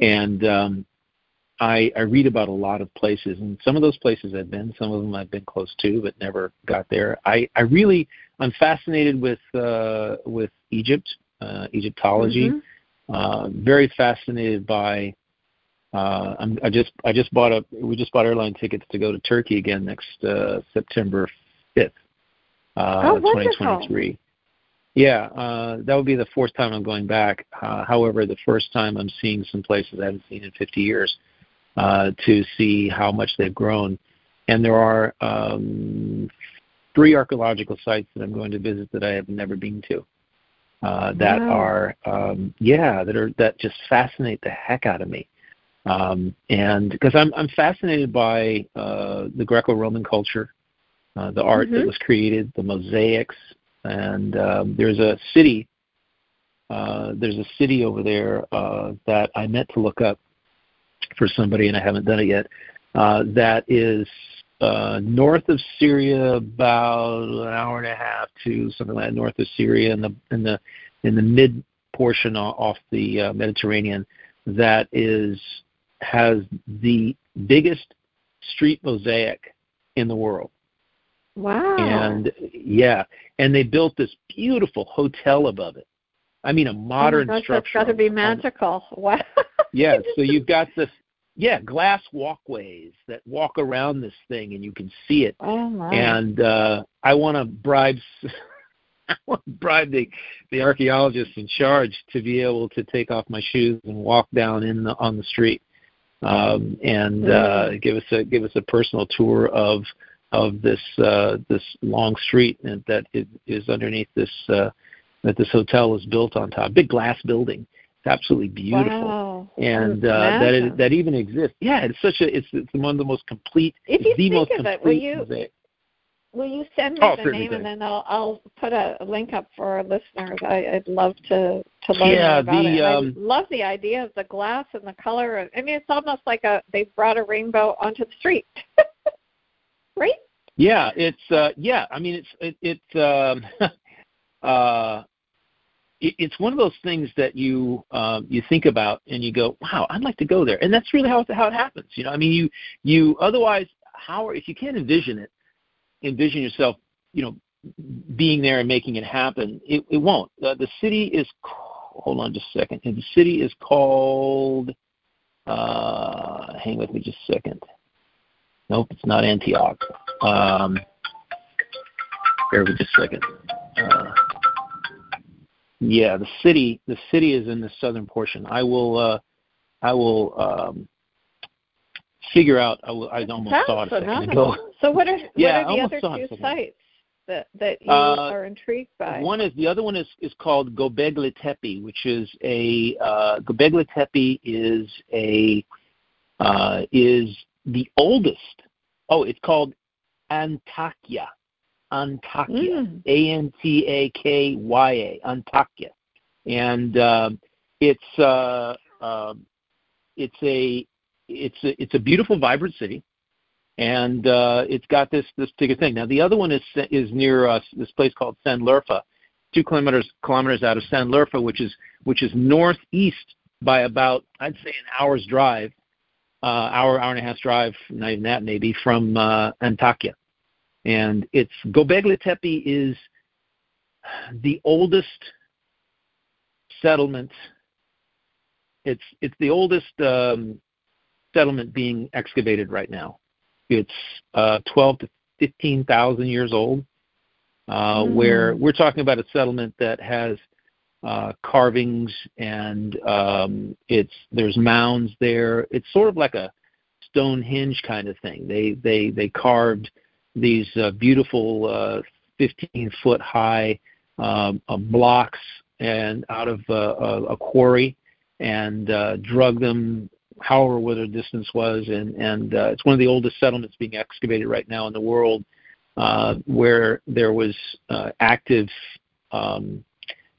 And um, I, I read about a lot of places, and some of those places I've been, some of them I've been close to but never got there. I, I really, I'm fascinated with, uh, with Egypt, uh, Egyptology. Mm-hmm. Uh, very fascinated by. Uh, I'm, I just I just bought a we just bought airline tickets to go to Turkey again next uh, September fifth, uh, oh, twenty twenty-three. Yeah, uh, that would be the fourth time I'm going back. Uh, however, the first time I'm seeing some places I haven't seen in fifty years uh, to see how much they've grown. And there are um, three archaeological sites that I'm going to visit that I have never been to. Uh, that wow. are, um, yeah, that are that just fascinate the heck out of me, um, and because I'm I'm fascinated by uh, the Greco-Roman culture, uh, the art mm-hmm. that was created, the mosaics, and um, there's a city, uh, there's a city over there uh, that I meant to look up for somebody and I haven't done it yet. Uh, that is uh, north of Syria, about an hour and a half to something like that, north of Syria, in the in the in the mid portion off the uh, Mediterranean. That is has the biggest street mosaic in the world. Wow! And yeah, and they built this beautiful hotel above it. I mean, a modern oh my gosh, structure. That's got to be magical. Wow! Yeah, so you've got this. Yeah, glass walkways that walk around this thing, and you can see it. Oh my! And uh, I want to bribe, I want to bribe the, the archaeologist in charge to be able to take off my shoes and walk down in the, on the street, um, and uh, give us a give us a personal tour of of this uh, this long street and that it is underneath this uh, that this hotel is built on top, big glass building. It's absolutely beautiful. Wow. And uh, that it, that even exists. Yeah, it's such a, it's, it's one of the most complete, if you it's the think most of complete it, will you, will you send me oh, the name, and then I'll, I'll put a link up for our listeners. I, I'd love to, to learn yeah, about the, it. Um, I love the idea of the glass and the color. I mean, it's almost like a they brought a rainbow onto the street, right? Yeah, it's uh, yeah. I mean, it's it, it um, uh, it, it's one of those things that you um, you think about and you go, wow, I'd like to go there, and that's really how it, how it happens. You know, I mean, you you otherwise how if you can't envision it. envision yourself, you know, being there and making it happen, it, it won't. Uh, the city is, hold on just a second, the city is called, uh, hang with me just a second. Nope, it's not Antioch. Um, bear with me just a second. Uh, yeah, the city, the city is in the southern portion. I will, uh, I will, um, figure out, I, I almost That's saw it a second ago. So what are, yeah, what are the other two sites that, that you uh, are intrigued by? One is, the other one is, is called Göbeklitepe, which is a, uh, Göbeklitepe is a, uh, is the oldest, oh, it's called Antakya, Antakya, mm. A N T A K Y A, Antakya. And uh, it's, uh, uh, it's a, It's a, it's a beautiful, vibrant city, and uh, it's got this this particular thing. Now, the other one is is near us, this place called Sanlurfa, two kilometers kilometers out of Sanlurfa, which is which is northeast by about, I'd say, an hour's drive, uh, hour hour and a half drive, not even that maybe, from uh, Antakya, and it's Göbeklitepe is the oldest settlement. It's it's the oldest. Um, settlement being excavated right now. It's uh, twelve to fifteen thousand years old, uh, mm. where we're talking about a settlement that has uh, carvings and um, it's there's mounds there. It's sort of like a Stonehenge kind of thing. They they they carved these uh, beautiful uh, fifteen foot high um, uh, blocks and out of uh, a, a quarry and uh, drug them however what their distance was, and, and uh, it's one of the oldest settlements being excavated right now in the world, uh, where there was uh, active, um,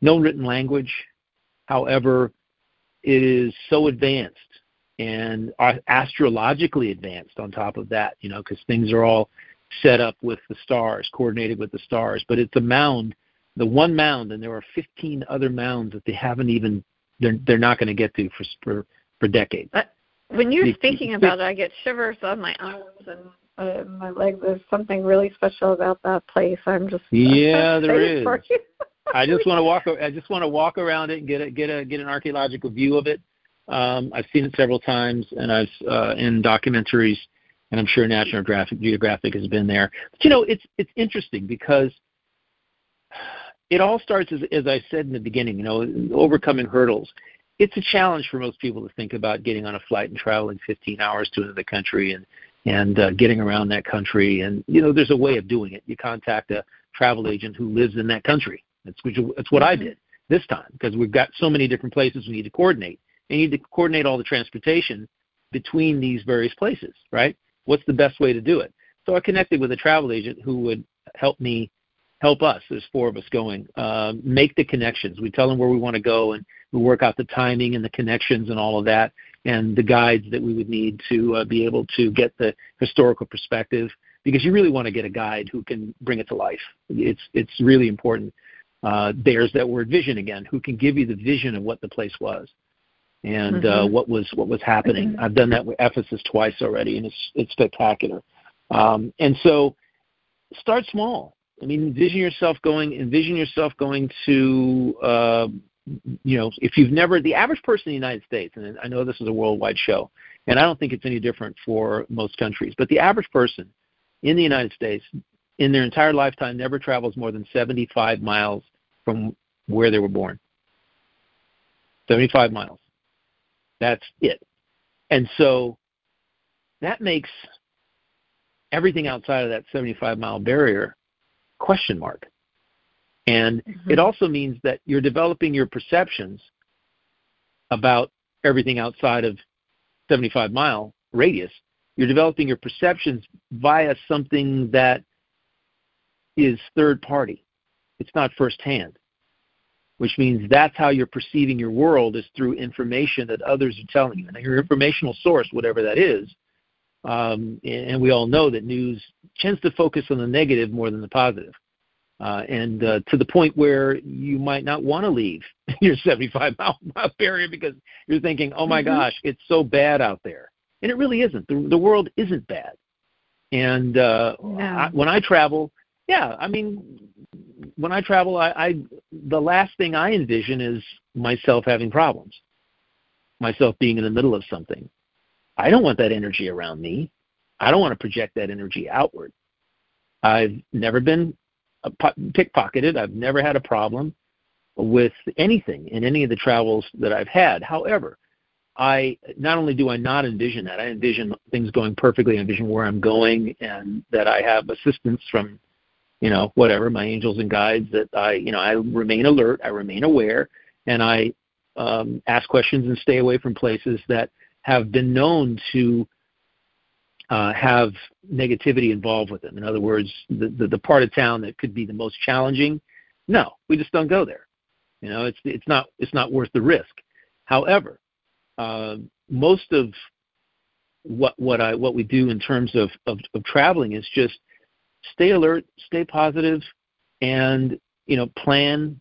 no written language. However, it is so advanced and astrologically advanced on top of that, you know, because things are all set up with the stars, coordinated with the stars. But it's a mound, the one mound, and there are fifteen other mounds that they haven't even, they're, they're not going to get to for, for for decades. When you're speaking about it, I get shivers on my arms and uh, my legs. There's something really special about that place. I'm just yeah, I'm there is. I just want to walk. I just want to walk around it and get a, get a get an archaeological view of it. Um, I've seen it several times, and I've uh, in documentaries, and I'm sure National Geographic, Geographic has been there. But, you know, it's it's interesting because it all starts as, as I said in the beginning. You know, overcoming hurdles. It's a challenge for most people to think about getting on a flight and traveling fifteen hours to another country and and uh, getting around that country. And, you know, there's a way of doing it. You contact a travel agent who lives in that country. That's, which, that's what I did this time because we've got so many different places we need to coordinate. You need to coordinate all the transportation between these various places, right? What's the best way to do it? So I connected with a travel agent who would help me help us, there's four of us going, uh, make the connections. We tell them where we want to go, and we work out the timing and the connections and all of that, and the guides that we would need to uh, be able to get the historical perspective, because you really want to get a guide who can bring it to life. It's it's really important. Uh, there's that word vision again, who can give you the vision of what the place was and mm-hmm. uh, what was what was happening. Mm-hmm. I've done that with Ephesus twice already, and it's, it's spectacular. Um, and so start small. I mean, envision yourself going. Envision yourself going to, uh, you know, if you've never, the average person in the United States, and I know this is a worldwide show, and I don't think it's any different for most countries, but the average person in the United States, in their entire lifetime, never travels more than seventy-five miles from where they were born. seventy-five miles. That's it. And so that makes everything outside of that seventy-five mile barrier question mark. And mm-hmm. it also means that you're developing your perceptions about everything outside of seventy-five mile radius. You're developing your perceptions via something that is third party. It's not firsthand, which means that's how you're perceiving your world, is through information that others are telling you. And your informational source, whatever that is, um, and we all know that news tends to focus on the negative more than the positive, uh, and uh, to the point where you might not want to leave your seventy-five mile area because you're thinking, oh, my mm-hmm. gosh, it's so bad out there. And it really isn't. The, the world isn't bad. And uh, no. I, when I travel... Yeah, I mean, when I travel, I, I the last thing I envision is myself having problems, myself being in the middle of something. I don't want that energy around me. I don't want to project that energy outward. I've never been pickpocketed. I've never had a problem with anything in any of the travels that I've had. However, I not only do I not envision that, I envision things going perfectly. I envision where I'm going and that I have assistance from, you know, whatever, my angels and guides, that I, you know, I remain alert, I remain aware, and I um, ask questions and stay away from places that have been known to uh, have negativity involved with them. In other words, the, the, the part of town that could be the most challenging, no, we just don't go there. You know, it's it's not it's not worth the risk. However, uh, most of what what I what we do in terms of of, of traveling is just stay alert, stay positive, and, you know, plan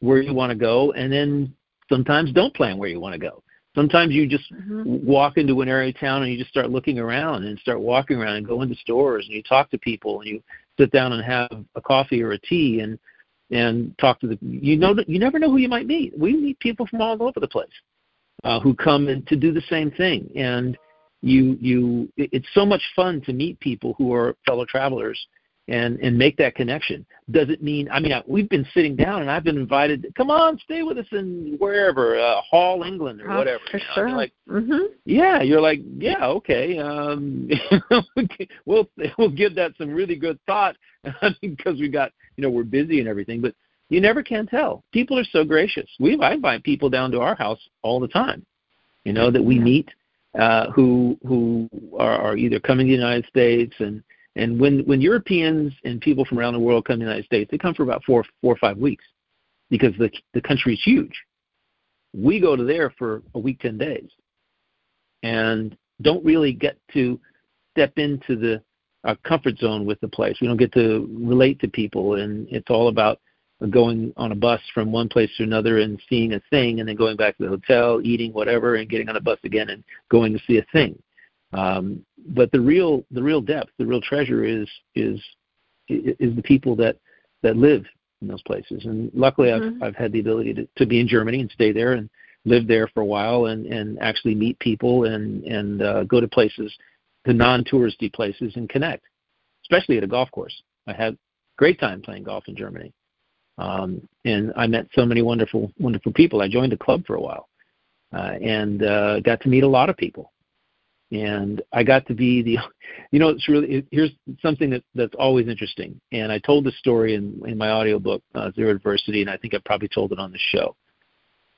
where you want to go, and then sometimes don't plan where you want to go. Sometimes you just mm-hmm. walk into an area of town and you just start looking around and start walking around and go into stores and you talk to people and you sit down and have a coffee or a tea and and talk to the, you know, you never know who you might meet. We meet people from all over the place uh, who come in to do the same thing. And you you it's so much fun to meet people who are fellow travelers and, and make that connection. Does it mean, I mean, I, we've been sitting down and I've been invited to, come on, stay with us in wherever, uh, Hall, England or oh, whatever. For you know? Sure. You're like, mm-hmm. Yeah, you're like, yeah, okay. Um, we'll we'll give that some really good thought because we got, you know, we're busy and everything, but you never can tell. People are so gracious. We I invite people down to our house all the time, you know, that we yeah. meet. Uh, who who are, are either coming to the United States, and, and when, when Europeans and people from around the world come to the United States, they come for about four four or five weeks because the the country is huge. We go to there for a week, ten days, and don't really get to step into the our comfort zone with the place. We don't get to relate to people, and it's all about going on a bus from one place to another and seeing a thing and then going back to the hotel, eating whatever, and getting on a bus again and going to see a thing. Um, but the real the real depth, the real treasure is is is the people that, that live in those places. And luckily mm-hmm. I've I've had the ability to, to be in Germany and stay there and live there for a while and, and actually meet people and, and uh, go to places, the non-touristy places, and connect, especially at a golf course. I had a great time playing golf in Germany. Um, and I met so many wonderful, wonderful people. I joined a club for a while uh, and uh, got to meet a lot of people. And I got to be the, you know, it's really, it, here's something that, that's always interesting. And I told this story in, in my audiobook, uh, Zero Adversity, and I think I probably told it on the show.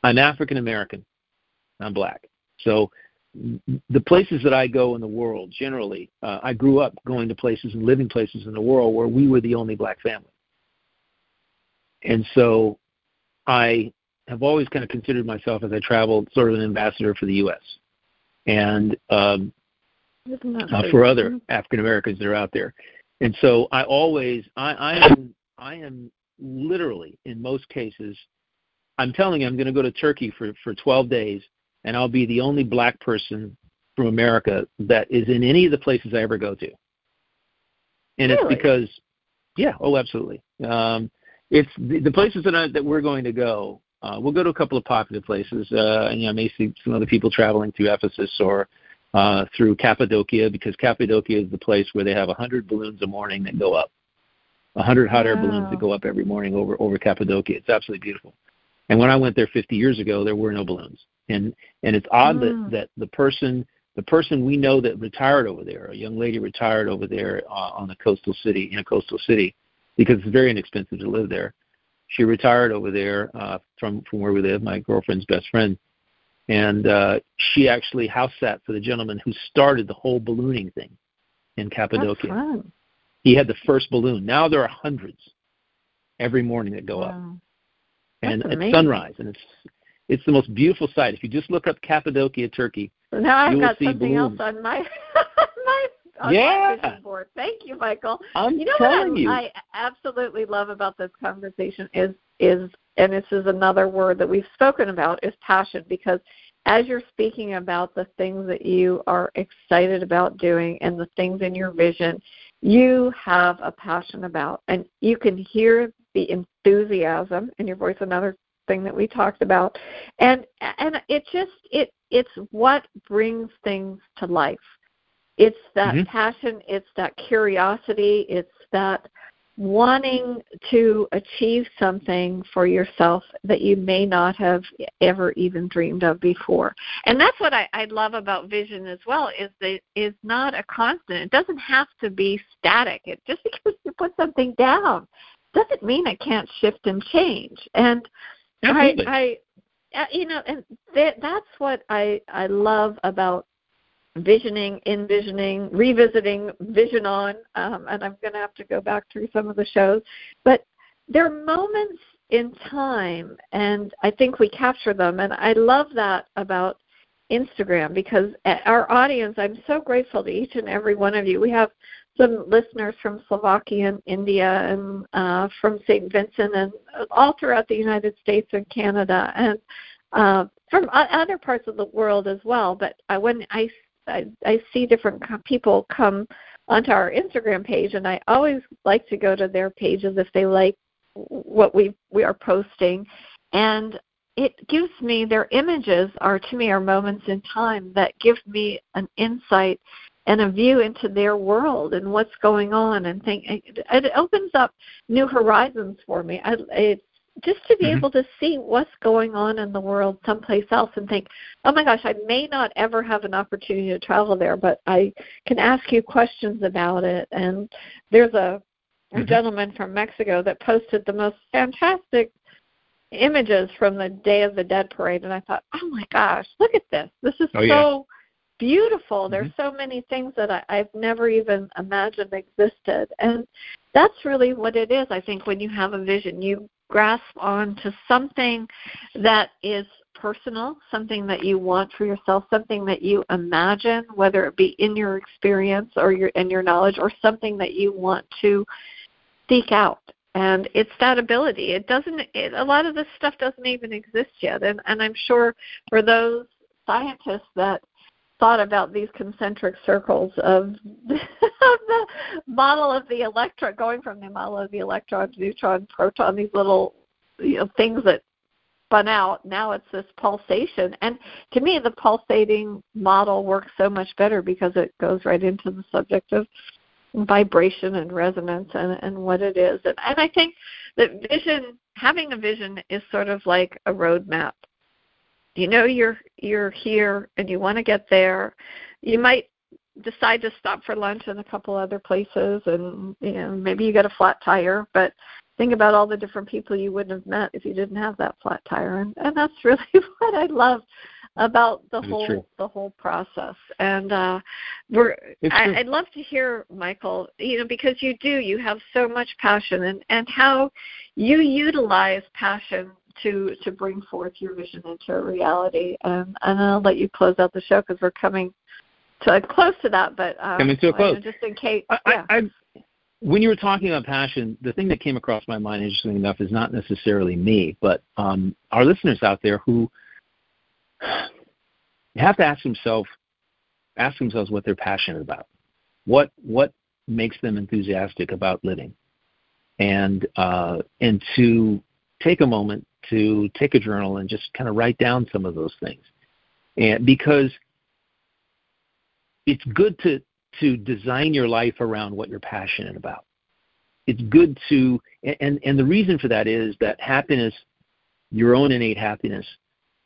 I'm African-American. I'm black. So the places that I go in the world, generally, uh, I grew up going to places and living places in the world where we were the only black family. And so I have always kind of considered myself, as I traveled, sort of an ambassador for the U S and um, uh, for other African Americans that are out there. And so I always, I, I am, I am literally, in most cases, I'm telling you, I'm going to go to Turkey for, for twelve days, and I'll be the only black person from America that is in any of the places I ever go to. And really? It's because, yeah, oh, absolutely. Um, It's the, the places that I, that we're going to go. Uh, we'll go to a couple of popular places. Uh, and, you know, I may see some other people traveling through Ephesus or uh, through Cappadocia, because Cappadocia is the place where they have a hundred balloons a morning that go up, a hundred hot wow. air balloons that go up every morning over over Cappadocia. It's absolutely beautiful. And when I went there fifty years ago, there were no balloons. And and it's odd wow. that, that the person the person we know that retired over there, a young lady retired over there uh, on the coastal city in a coastal city. Because it's very inexpensive to live there. She retired over there uh, from, from where we live, my girlfriend's best friend. And uh, she actually house sat for the gentleman who started the whole ballooning thing in Cappadocia. That's fun. He had the first balloon. Now there are hundreds every morning that go wow. up. And That's amazing. At sunrise. And it's it's the most beautiful sight. If you just look up Cappadocia, Turkey, so now I've you got will see something balloons. Else on my my on yeah. my vision board. Thank you, Michael. I'm you know telling what I, you. I absolutely love about this conversation is is and this is another word that we've spoken about, is passion, because as you're speaking about the things that you are excited about doing and the things in your vision you have a passion about, and you can hear the enthusiasm in your voice, another thing that we talked about. And and it just, it it's what brings things to life. It's that mm-hmm. passion, it's that curiosity, it's that wanting to achieve something for yourself that you may not have ever even dreamed of before. And that's what I, I love about vision as well, is that it's not a constant. It doesn't have to be static. It just because you put something down doesn't mean it can't shift and change. And Absolutely. I, I, you know, and th- that's what I, I love about visioning, envisioning, revisiting Vision On, um, and I'm going to have to go back through some of the shows. But there are moments in time, and I think we capture them, and I love that about Instagram, because our audience, I'm so grateful to each and every one of you. We have some listeners from Slovakia and India and uh, from Saint Vincent and all throughout the United States and Canada and uh, from other parts of the world as well. But I, when I I, I see different people come onto our Instagram page, and I always like to go to their pages if they like what we we are posting. And it gives me, their images are, to me, are moments in time that give me an insight and a view into their world and what's going on. And think, it, it opens up new horizons for me. I, it's just to be mm-hmm. able to see what's going on in the world someplace else and think, oh, my gosh, I may not ever have an opportunity to travel there, but I can ask you questions about it. And there's a, mm-hmm. a gentleman from Mexico that posted the most fantastic images from the Day of the Dead parade, and I thought, oh, my gosh, look at this. This is oh, so yeah. beautiful. Mm-hmm. There's so many things that I, I've never even imagined existed. And that's really what it is, I think, when you have a vision. You grasp on to something that is personal, something that you want for yourself, something that you imagine, whether it be in your experience or your in your knowledge, or something that you want to seek out. And it's that ability. It doesn't, it, a lot of this stuff doesn't even exist yet. And, and I'm sure for those scientists that thought about these concentric circles of, of the model of the electron, going from the model of the electron, neutron, proton, these little you know, things that spun out, now it's this pulsation. And to me, the pulsating model works so much better because it goes right into the subject of vibration and resonance and, and what it is. And, and I think that vision, having a vision is sort of like a roadmap. You know you're you're here and you want to get there. You might decide to stop for lunch in a couple other places, and you know maybe you get a flat tire, but think about all the different people you wouldn't have met if you didn't have that flat tire. And, and that's really what I love about the it's whole true. the whole process. And uh, we're I, I'd love to hear, Michael, you know, because you do, you have so much passion, and, and how you utilize passion to to bring forth your vision into a reality. Um, and I'll let you close out the show because we're coming to uh, close to that. But um, coming to a close. Just in case, I, yeah. I, I, when you were talking about passion, the thing that came across my mind, interestingly enough, is not necessarily me, but um, our listeners out there who have to ask themselves, ask themselves what they're passionate about, what what makes them enthusiastic about living, and uh, and to take a moment to take a journal and just kind of write down some of those things. And because it's good to, to design your life around what you're passionate about. It's good to, and, and the reason for that is that happiness, your own innate happiness,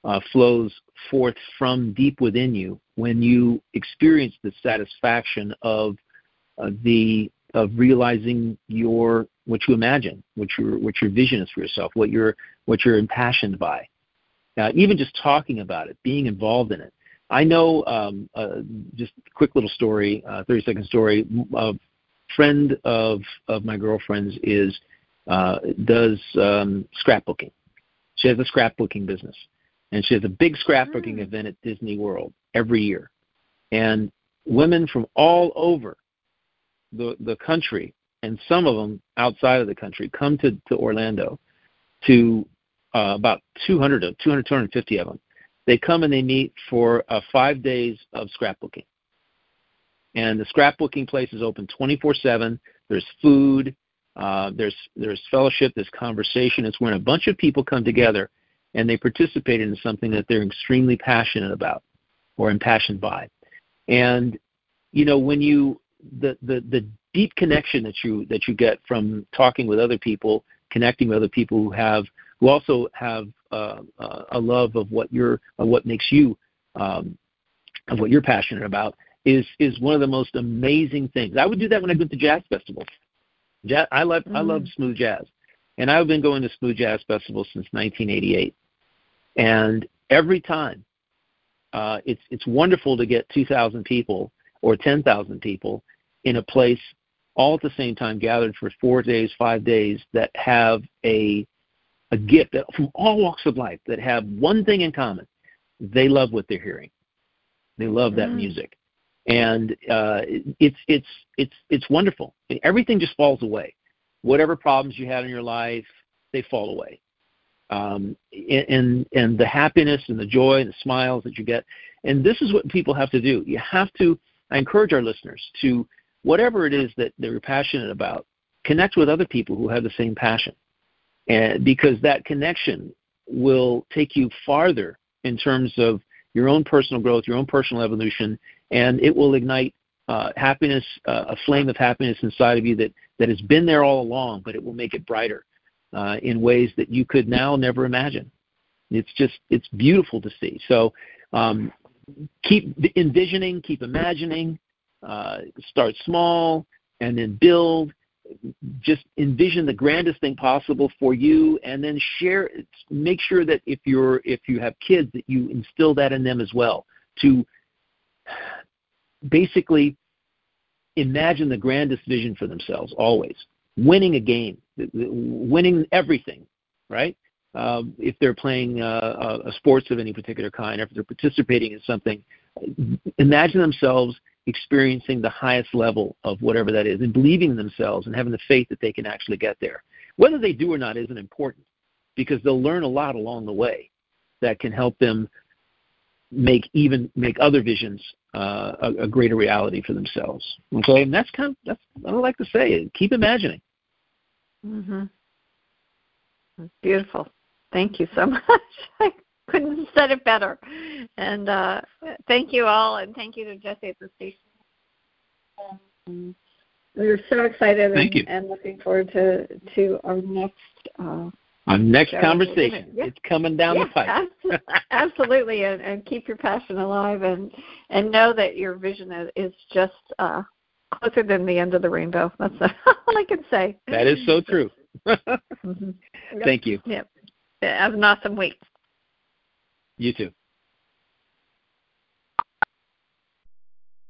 uh, flows forth from deep within you when you experience the satisfaction of uh, the of realizing your what you imagine, what your what your vision is for yourself, what you're what you're impassioned by, Uh, even just talking about it, being involved in it. I know um, uh, just a quick little story, uh, thirty-second story, a friend of, of my girlfriend's is uh, does um, scrapbooking. She has a scrapbooking business, and she has a big scrapbooking mm. event at Disney World every year. And women from all over the, the country, and some of them outside of the country, come to, to Orlando to uh, about two hundred, two hundred, two hundred fifty of them. They come and they meet for uh, five days of scrapbooking. And the scrapbooking place is open twenty-four seven. There's food. Uh, there's there's fellowship. There's conversation. It's when a bunch of people come together and they participate in something that they're extremely passionate about or impassioned by. And, you know, when you the, – the, the deep connection that you that you get from talking with other people, connecting with other people who have – who also have uh, uh, a love of what you're, of what makes you, um, of what you're passionate about, is is one of the most amazing things. I would do that when I go to jazz festivals. Jazz, I love mm. I love smooth jazz, and I've been going to smooth jazz festivals since nineteen eighty-eight. And every time, uh, it's it's wonderful to get two thousand people or ten thousand people in a place all at the same time, gathered for four days, five days that have a a gift that, from all walks of life, that have one thing in common. They love what they're hearing. They love that mm. music. And uh, it's it's it's it's wonderful. And everything just falls away. Whatever problems you had in your life, they fall away. Um, and, and the happiness and the joy and the smiles that you get. And this is what people have to do. You have to, I encourage our listeners to, whatever it is that they're passionate about, connect with other people who have the same passion. And because that connection will take you farther in terms of your own personal growth, your own personal evolution, and it will ignite uh, happiness, uh, a flame of happiness inside of you that, that has been there all along, but it will make it brighter uh, in ways that you could now never imagine. It's just, it's beautiful to see. So um, keep envisioning, keep imagining, uh, start small, and then build. Just envision the grandest thing possible for you, and then share. Make sure that if you're if you have kids, that you instill that in them as well. To basically imagine the grandest vision for themselves. Always winning a game, winning everything, right? Um, if they're playing uh, a sports of any particular kind, if they're participating in something, imagine themselves experiencing the highest level of whatever that is, and believing in themselves and having the faith that they can actually get there. Whether they do or not isn't important, because they'll learn a lot along the way that can help them make even make other visions uh, a, a greater reality for themselves. Okay, and that's kind of that's what I like to say. Keep imagining. Mm-hmm. That's beautiful. Thank you so much. Couldn't have said it better. And uh, thank you all, and thank you to Jesse at the station. Um, we're so excited and, and looking forward to, to our next uh, our next show. conversation. Yeah. It's coming down yeah, the pipe. Abso- absolutely, and, and keep your passion alive, and, and know that your vision is, is just uh, closer than the end of the rainbow. That's all I can say. That is so true. mm-hmm. Thank you. Yep. Have an awesome week. You too.